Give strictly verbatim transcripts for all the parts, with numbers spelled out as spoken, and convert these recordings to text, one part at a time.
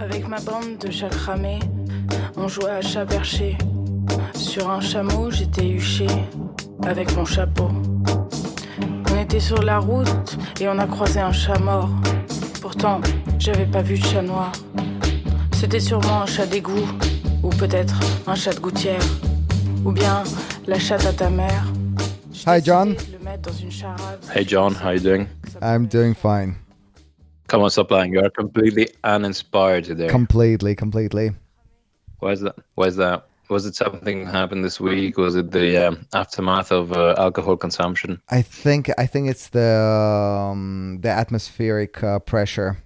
Avec ma bande de chakramés, on jouait à chat perché. Sur un chameau, j'étais huché avec mon chapeau. On était sur la route et on a croisé un chat mort. Pourtant, j'avais pas vu de chat noir. C'était sûrement un chat d'égout, ou peut-être un chat de gouttière, ou bien la chatte à ta mère. Hi, John. Hey, John. How you doing? I'm doing fine. Come on, stop lying. You are completely uninspired today. Completely, completely. Why is that? Why is that? Was it something that happened this week? Was it the um, aftermath of uh, alcohol consumption? I think I think it's the um, the atmospheric uh, pressure.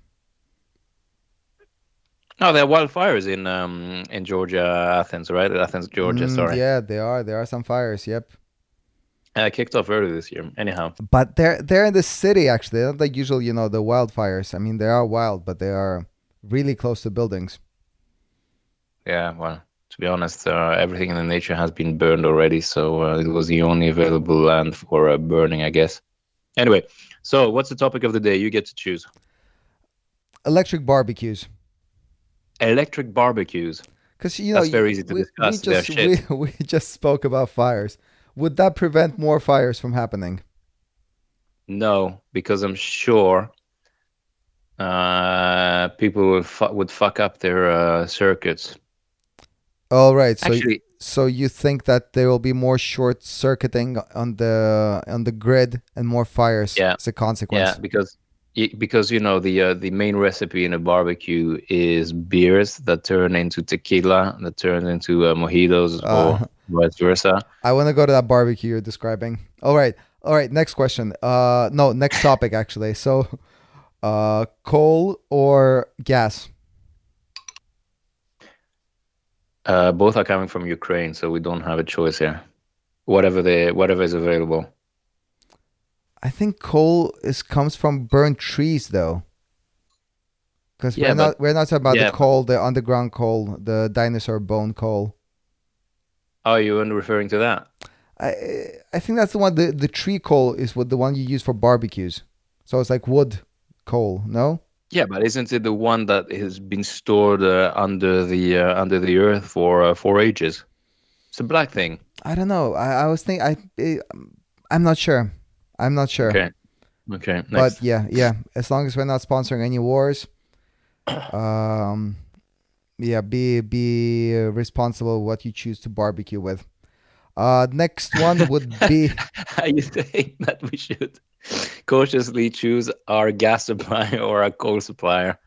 No, there are wildfires in um, in Georgia, Athens, right? Athens, Georgia. Mm, sorry. Yeah, there are. There are some fires. Yep. Uh, kicked off early this year, anyhow. But they're they're in the city actually. They're not like usual, you know, the wildfires. I mean, they are wild, but they are really close to buildings. Yeah, well, to be honest, uh, everything in nature has been burned already, so uh, it was the only available land for uh, burning, I guess. Anyway, so what's the topic of the day? You get to choose. Electric barbecues. Electric barbecues. Because you know, that's very easy to we, discuss. We just, shit. We, we just spoke about fires. Would that prevent more fires from happening? No, because I'm sure uh, people would, fu- would fuck up their uh, circuits. All right. So, Actually, you, so you think that there will be more short circuiting on the on the grid and more fires yeah, as a consequence? Yeah, because because you know the uh, the main recipe in a barbecue is beers that turn into tequila that turn into uh, mojitos uh. or. Vice versa. I want to go to that barbecue you're describing. All right. All right. Next question. Uh, no, next topic, actually. So uh, coal or gas? Uh, both are coming from Ukraine, so we don't have a choice here. Whatever the whatever is available. I think coal is comes from burnt trees, though. Because yeah, we're, not, we're not talking about yeah. the coal, the underground coal, the dinosaur bone coal. Oh, you weren't referring to that? I I think that's the one. The, the tree coal is what the one you use for barbecues. So it's like wood coal, no? Yeah, but isn't it the one that has been stored uh, under the uh, under the earth for uh, for ages? It's a black thing. I don't know. I, I was thinking. I it, I'm not sure. I'm not sure. Okay. Okay. Next. But yeah, yeah. As long as we're not sponsoring any wars, um. Yeah, be be responsible what you choose to barbecue with. Uh, next one would be... You think that we should cautiously choose our gas supplier or our coal supplier?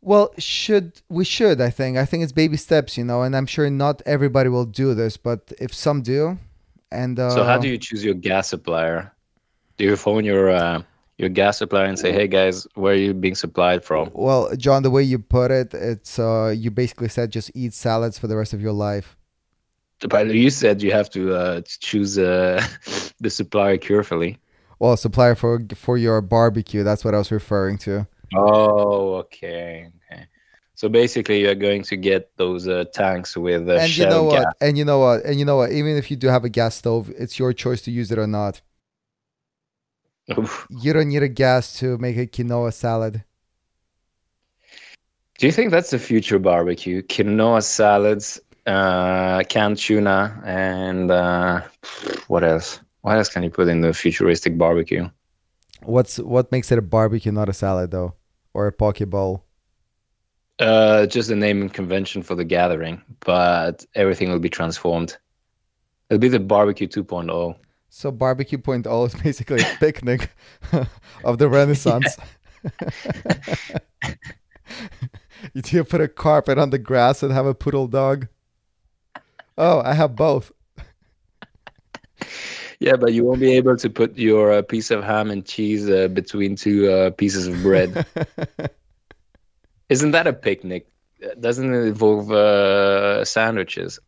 Well, should we should, I think. I think it's baby steps, you know, and I'm sure not everybody will do this, but if some do... and uh, So how do you choose your gas supplier? Do you phone your... Uh... your gas supplier and say, hey guys, where are you being supplied from? Well, John, the way you put it, it's uh, you basically said just eat salads for the rest of your life. But you said you have to uh, choose uh, the supplier carefully. Well, supplier for for your barbecue. That's what I was referring to. Oh, okay. okay. So basically, you're going to get those uh, tanks with uh, and shell you know gas. What? And you know what? And you know what? Even if you do have a gas stove, it's your choice to use it or not. Oof. You don't need a gas to make a quinoa salad. Do you think that's the future barbecue? Quinoa salads, uh, canned tuna, and uh, what else? What else can you put in the futuristic barbecue? What's what makes it a barbecue, not a salad, though, or a poke bowl? Uh, just a naming convention for the gathering, but everything will be transformed. It'll be the barbecue two point oh. So barbecue point all is basically a picnic of the Renaissance. You do put a carpet on the grass and have a poodle dog. Oh, I have both. Yeah, but you won't be able to put your uh, piece of ham and cheese uh, between two uh, pieces of bread. Isn't that a picnic? Doesn't it involve uh, sandwiches?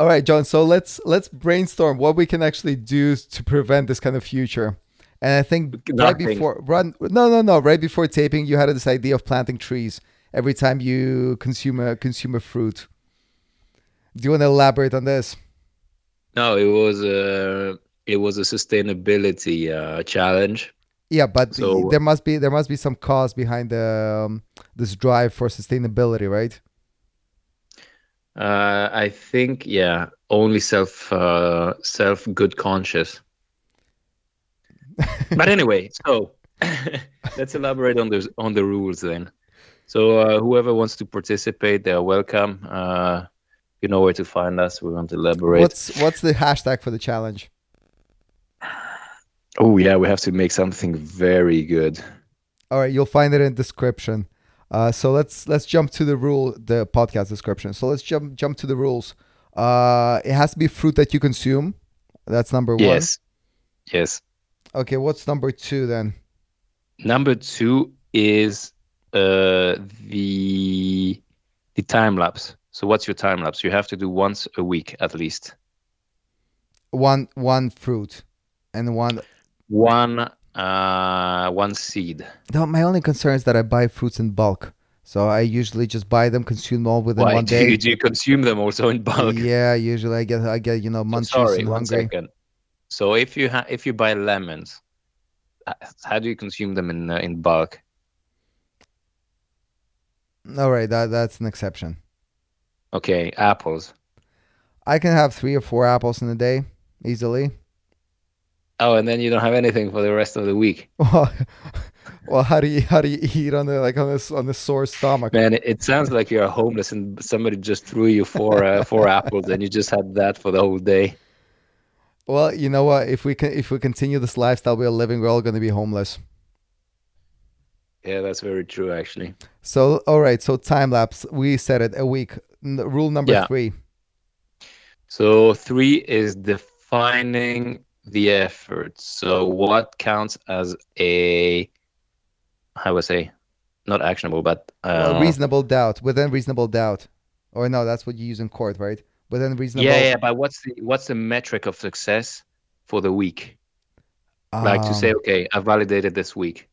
All right, John, so let's let's brainstorm what we can actually do to prevent this kind of future. And I think right before run, no, no, no, right before taping, you had this idea of planting trees every time you consume a, consume a fruit. Do you want to elaborate on this? No, it was a, it was a sustainability uh, challenge Yeah, but so, there must be there must be some cause behind the, um, this drive for sustainability, right? Uh, I think, yeah, only self uh, self good conscious. But anyway, so let's elaborate on the on the rules then. So uh, whoever wants to participate, they are welcome. Uh, you know where to find us. We want to elaborate. What's what's the hashtag for the challenge? Oh, yeah, we have to make something very good. All right, you'll find it in description. Uh, so let's let's jump to the rule, the podcast description. So let's jump jump to the rules. Uh, it has to be fruit that you consume. That's number one. Yes. Yes. Okay, what's number two then? Number two is uh, the the time lapse. So what's your time lapse? You have to do once a week at least. One one fruit and one... One uh one seed. No, my only concern is that I buy fruits in bulk, so I usually just buy them, consume all within Why? one day. Do you, do you consume them also in bulk? Yeah, usually I get I get you know munchies. Oh, sorry, and one hungry. Second. So if you ha- if you buy lemons, how do you consume them in uh, in bulk? All right, that that's an exception. Okay, apples. I can have three or four apples in a day easily. Oh, and then you don't have anything for the rest of the week. Well, well how do you how do you eat on the like on this on the sore stomach? Man, it, it sounds like you're homeless and somebody just threw you four uh, four apples, and you just had that for the whole day. Well, you know what? If we can if we continue this lifestyle we are living, we're all going to be homeless. Yeah, that's very true, actually. So, all right. So, time lapse. We said it a week. Rule number yeah. three. So, three is defining the effort. So what counts as a, I would say, not actionable, but uh, a reasonable doubt within reasonable doubt, or no, that's what you use in court, right? Within reasonable. Yeah, yeah. But what's the what's the metric of success for the week? Um, like to say, okay, I validated this week.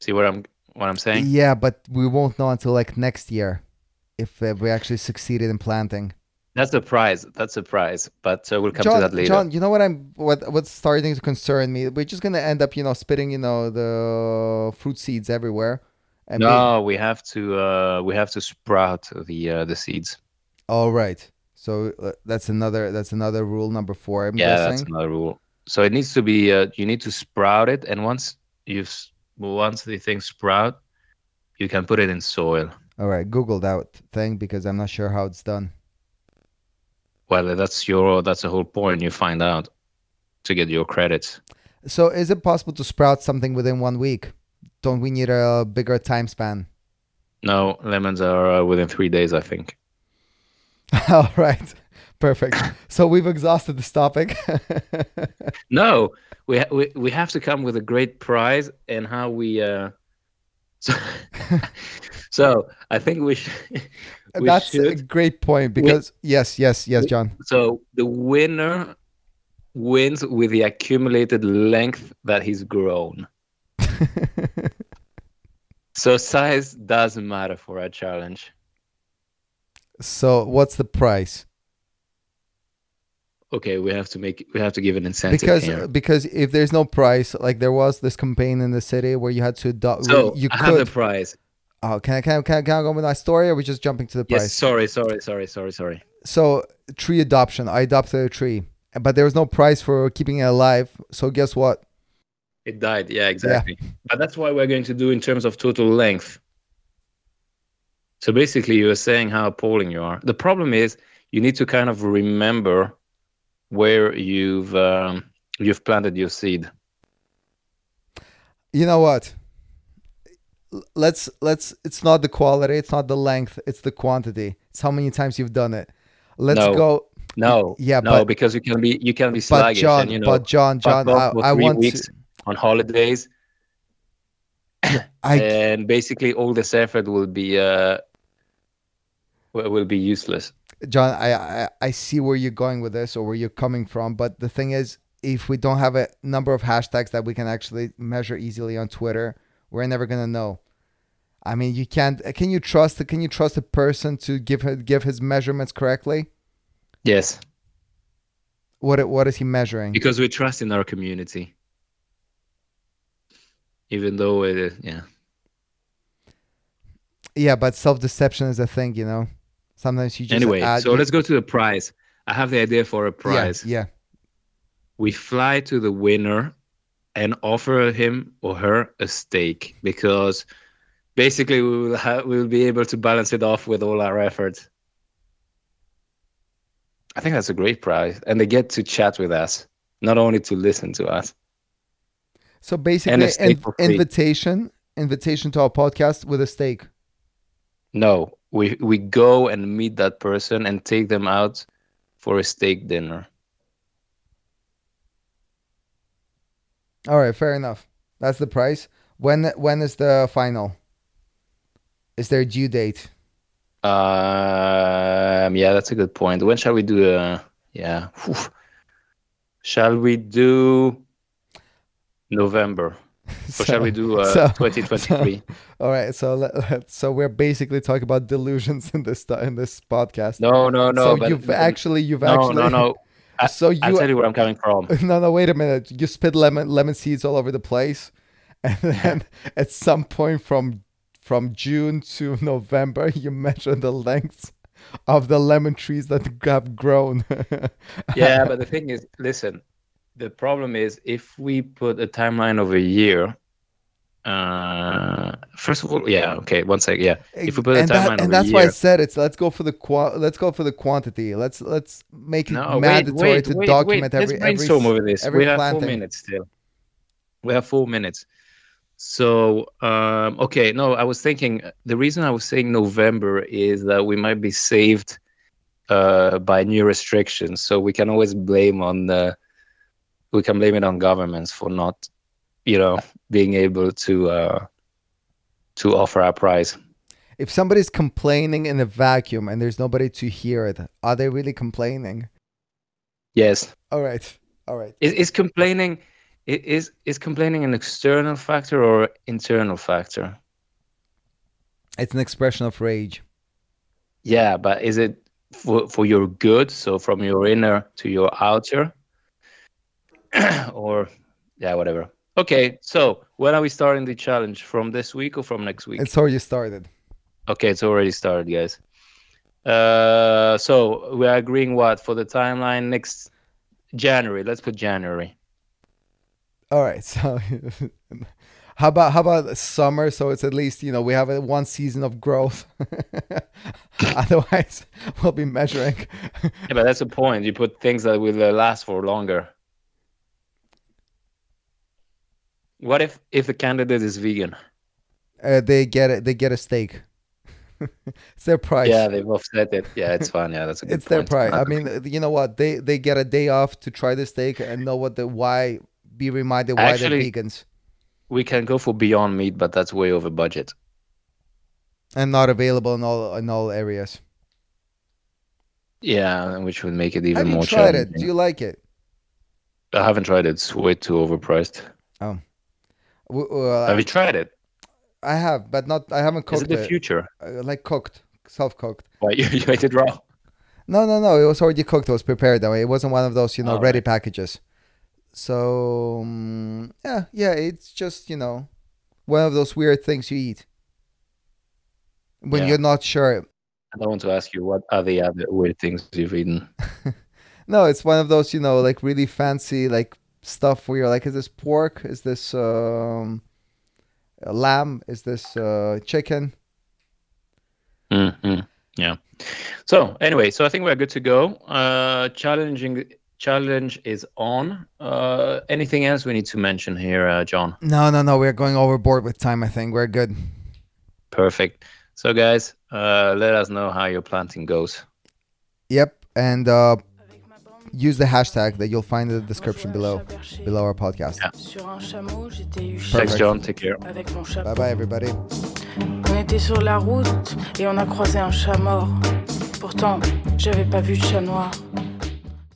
See what I'm what I'm saying? Yeah, but we won't know until like next year if uh, we actually succeeded in planting. That's a prize. That's a prize. But uh, we'll come John, to that later. John, you know what I'm? What what's starting to concern me? We're just gonna end up, you know, spitting, you know, the fruit seeds everywhere. And no, being... we have to. Uh, we have to sprout the uh, the seeds. All right. So uh, that's another. That's another rule number four. I'm yeah, guessing. That's another rule. So it needs to be. Uh, you need to sprout it, and once you've once the thing sprout, you can put it in soil. All right. Google that thing because I'm not sure how it's done. Well, that's your that's the whole point. You find out to get your credits. So is it possible to sprout something within one week? Don't we need a bigger time span? No, lemons are uh, within three days, I think. All right. Perfect. So we've exhausted this topic. No, we, ha- we we have to come with a great prize and how we... Uh... So, so I think we should... We That's should. a great point because we, yes, yes, yes, John. So the winner wins with the accumulated length that he's grown. So size doesn't matter for our challenge. So what's the price? Okay, we have to make we have to give an incentive because here. because if there's no price, like there was this campaign in the city where you had to adopt. So you I could have the price. Oh, can I, can I, can I go with my story or are we just jumping to the price? Yes, sorry, sorry, sorry, sorry, sorry. So tree adoption. I adopted a tree, but there was no price for keeping it alive. So guess what? It died. Yeah, exactly. Yeah. But that's why we're going to do in terms of total length. So basically you were saying how appalling you are. The problem is you need to kind of remember where you've um, you've planted your seed. You know what? Let's let's. It's not the quality. It's not the length. It's the quantity. It's how many times you've done it. Let's no, go. No. Yeah. No, but, because you can be you can be sluggish. But John, and, you know, but John, John, I, I three want weeks to... on holidays. I... And basically, all this effort will be uh will be useless. John, I, I I see where you're going with this or where you're coming from, but the thing is, if we don't have a number of hashtags that we can actually measure easily on Twitter, we're never gonna know. I mean, you can't. Can you trust? Can you trust a person to give her, give his measurements correctly? Yes. What What is he measuring? Because we trust in our community. even though it is, yeah. Yeah, but self-deception is a thing, you know. Sometimes you just anyway. Add, so you... let's go to the prize. I have the idea for a prize. Yeah, yeah. We fly to the winner and offer him or her a steak, because basically we will ha- we will be able to balance it off with all our efforts. I think that's a great prize, and they get to chat with us, not only to listen to us. So basically, an invitation, invitation to our podcast with a steak. No, we we go and meet that person and take them out for a steak dinner. All right, fair enough. That's the price. When when is the final? Is there a due date? Um, yeah, that's a good point. When shall we do? Uh, yeah, Whew. Shall we do November? So, or shall we do uh, twenty twenty-three? So, all right, so let, let, so we're basically talking about delusions in this in this podcast. No, no, no. So but, you've but, actually, you've no, actually, no, no. I, so you, I'll tell you where I'm coming from. No, no, wait a minute. You spit lemon lemon seeds all over the place, and then at some point from from June to November, you measure the length of the lemon trees that have grown. Yeah, but the thing is, listen. The problem is, if we put a timeline of a year, uh, first of all, yeah, okay, one sec, yeah. If we put and a timeline that, of a year, and that's why I said it's let's go for the qua- let's go for the quantity. Let's let's make it no, mandatory wait, wait, to wait, document wait. every let's every brainstorm over this. We have planting. four minutes still. We have four minutes. So um, okay, no, I was thinking the reason I was saying November is that we might be saved uh, by new restrictions, so we can always blame on the. We can blame it on governments for not, you know, being able to uh, to offer our prize. If somebody's complaining in a vacuum and there's nobody to hear it, are they really complaining? Yes. All right. All right. Is, is complaining is is complaining an external factor or internal factor? It's an expression of rage. Yeah, but is it for for your good? So from your inner to your outer. Or yeah, whatever. Okay, so when are we starting the challenge? From this week or from next week? It's already started. Okay, it's already started, guys. Uh, so we are agreeing what for the timeline next January. Let's put January. All right. So how about how about summer? So it's at least, you know, we have a, one season of growth. Otherwise, we'll be measuring. Yeah, but that's the point. You put things that will uh, last for longer. What if if a candidate is vegan? Uh, they get a, they get a steak. It's their price. Yeah, they've offset it. Yeah, it's fun. Yeah, that's a good it's point. It's their price. I mean, you know what? They they get a day off to try the steak and know what the why. Be reminded why Actually, they're vegans. We can go for Beyond Meat, but that's way over budget. And not available in all in all areas. Yeah, which would make it even Have more. Have you tried it? Do you like it? I haven't tried it. It's way too overpriced. Oh. Uh, have you tried it? I have, but not. I haven't cooked. Is it the future? It. Uh, like cooked, self-cooked. Why you, you ate it raw? No, no, no. It was already cooked. It was prepared that way. It wasn't one of those, you know, oh, ready right. packages. So um, yeah, yeah. It's just, you know, one of those weird things you eat when yeah. you're not sure. I don't want to ask you what are the other weird things you've eaten. No, it's one of those, you know, like really fancy, like. Stuff where you're like, is this pork? Is this um, lamb? Is this uh, chicken? Mm-hmm. Yeah. So anyway, so I think we're good to go. Uh, challenging challenge is on. Uh, anything else we need to mention here, uh, John? No, no, no. We're going overboard with time. I think we're good. Perfect. So guys, uh, let us know how your planting goes. Yep, and. Uh, Use the hashtag that you'll find in the description below, below our podcast. Yeah. Thanks, John. Take care. Bye-bye, everybody. On était sur la route et on a croisé un chat mort. Pourtant, j'avais pas vu de chat noir.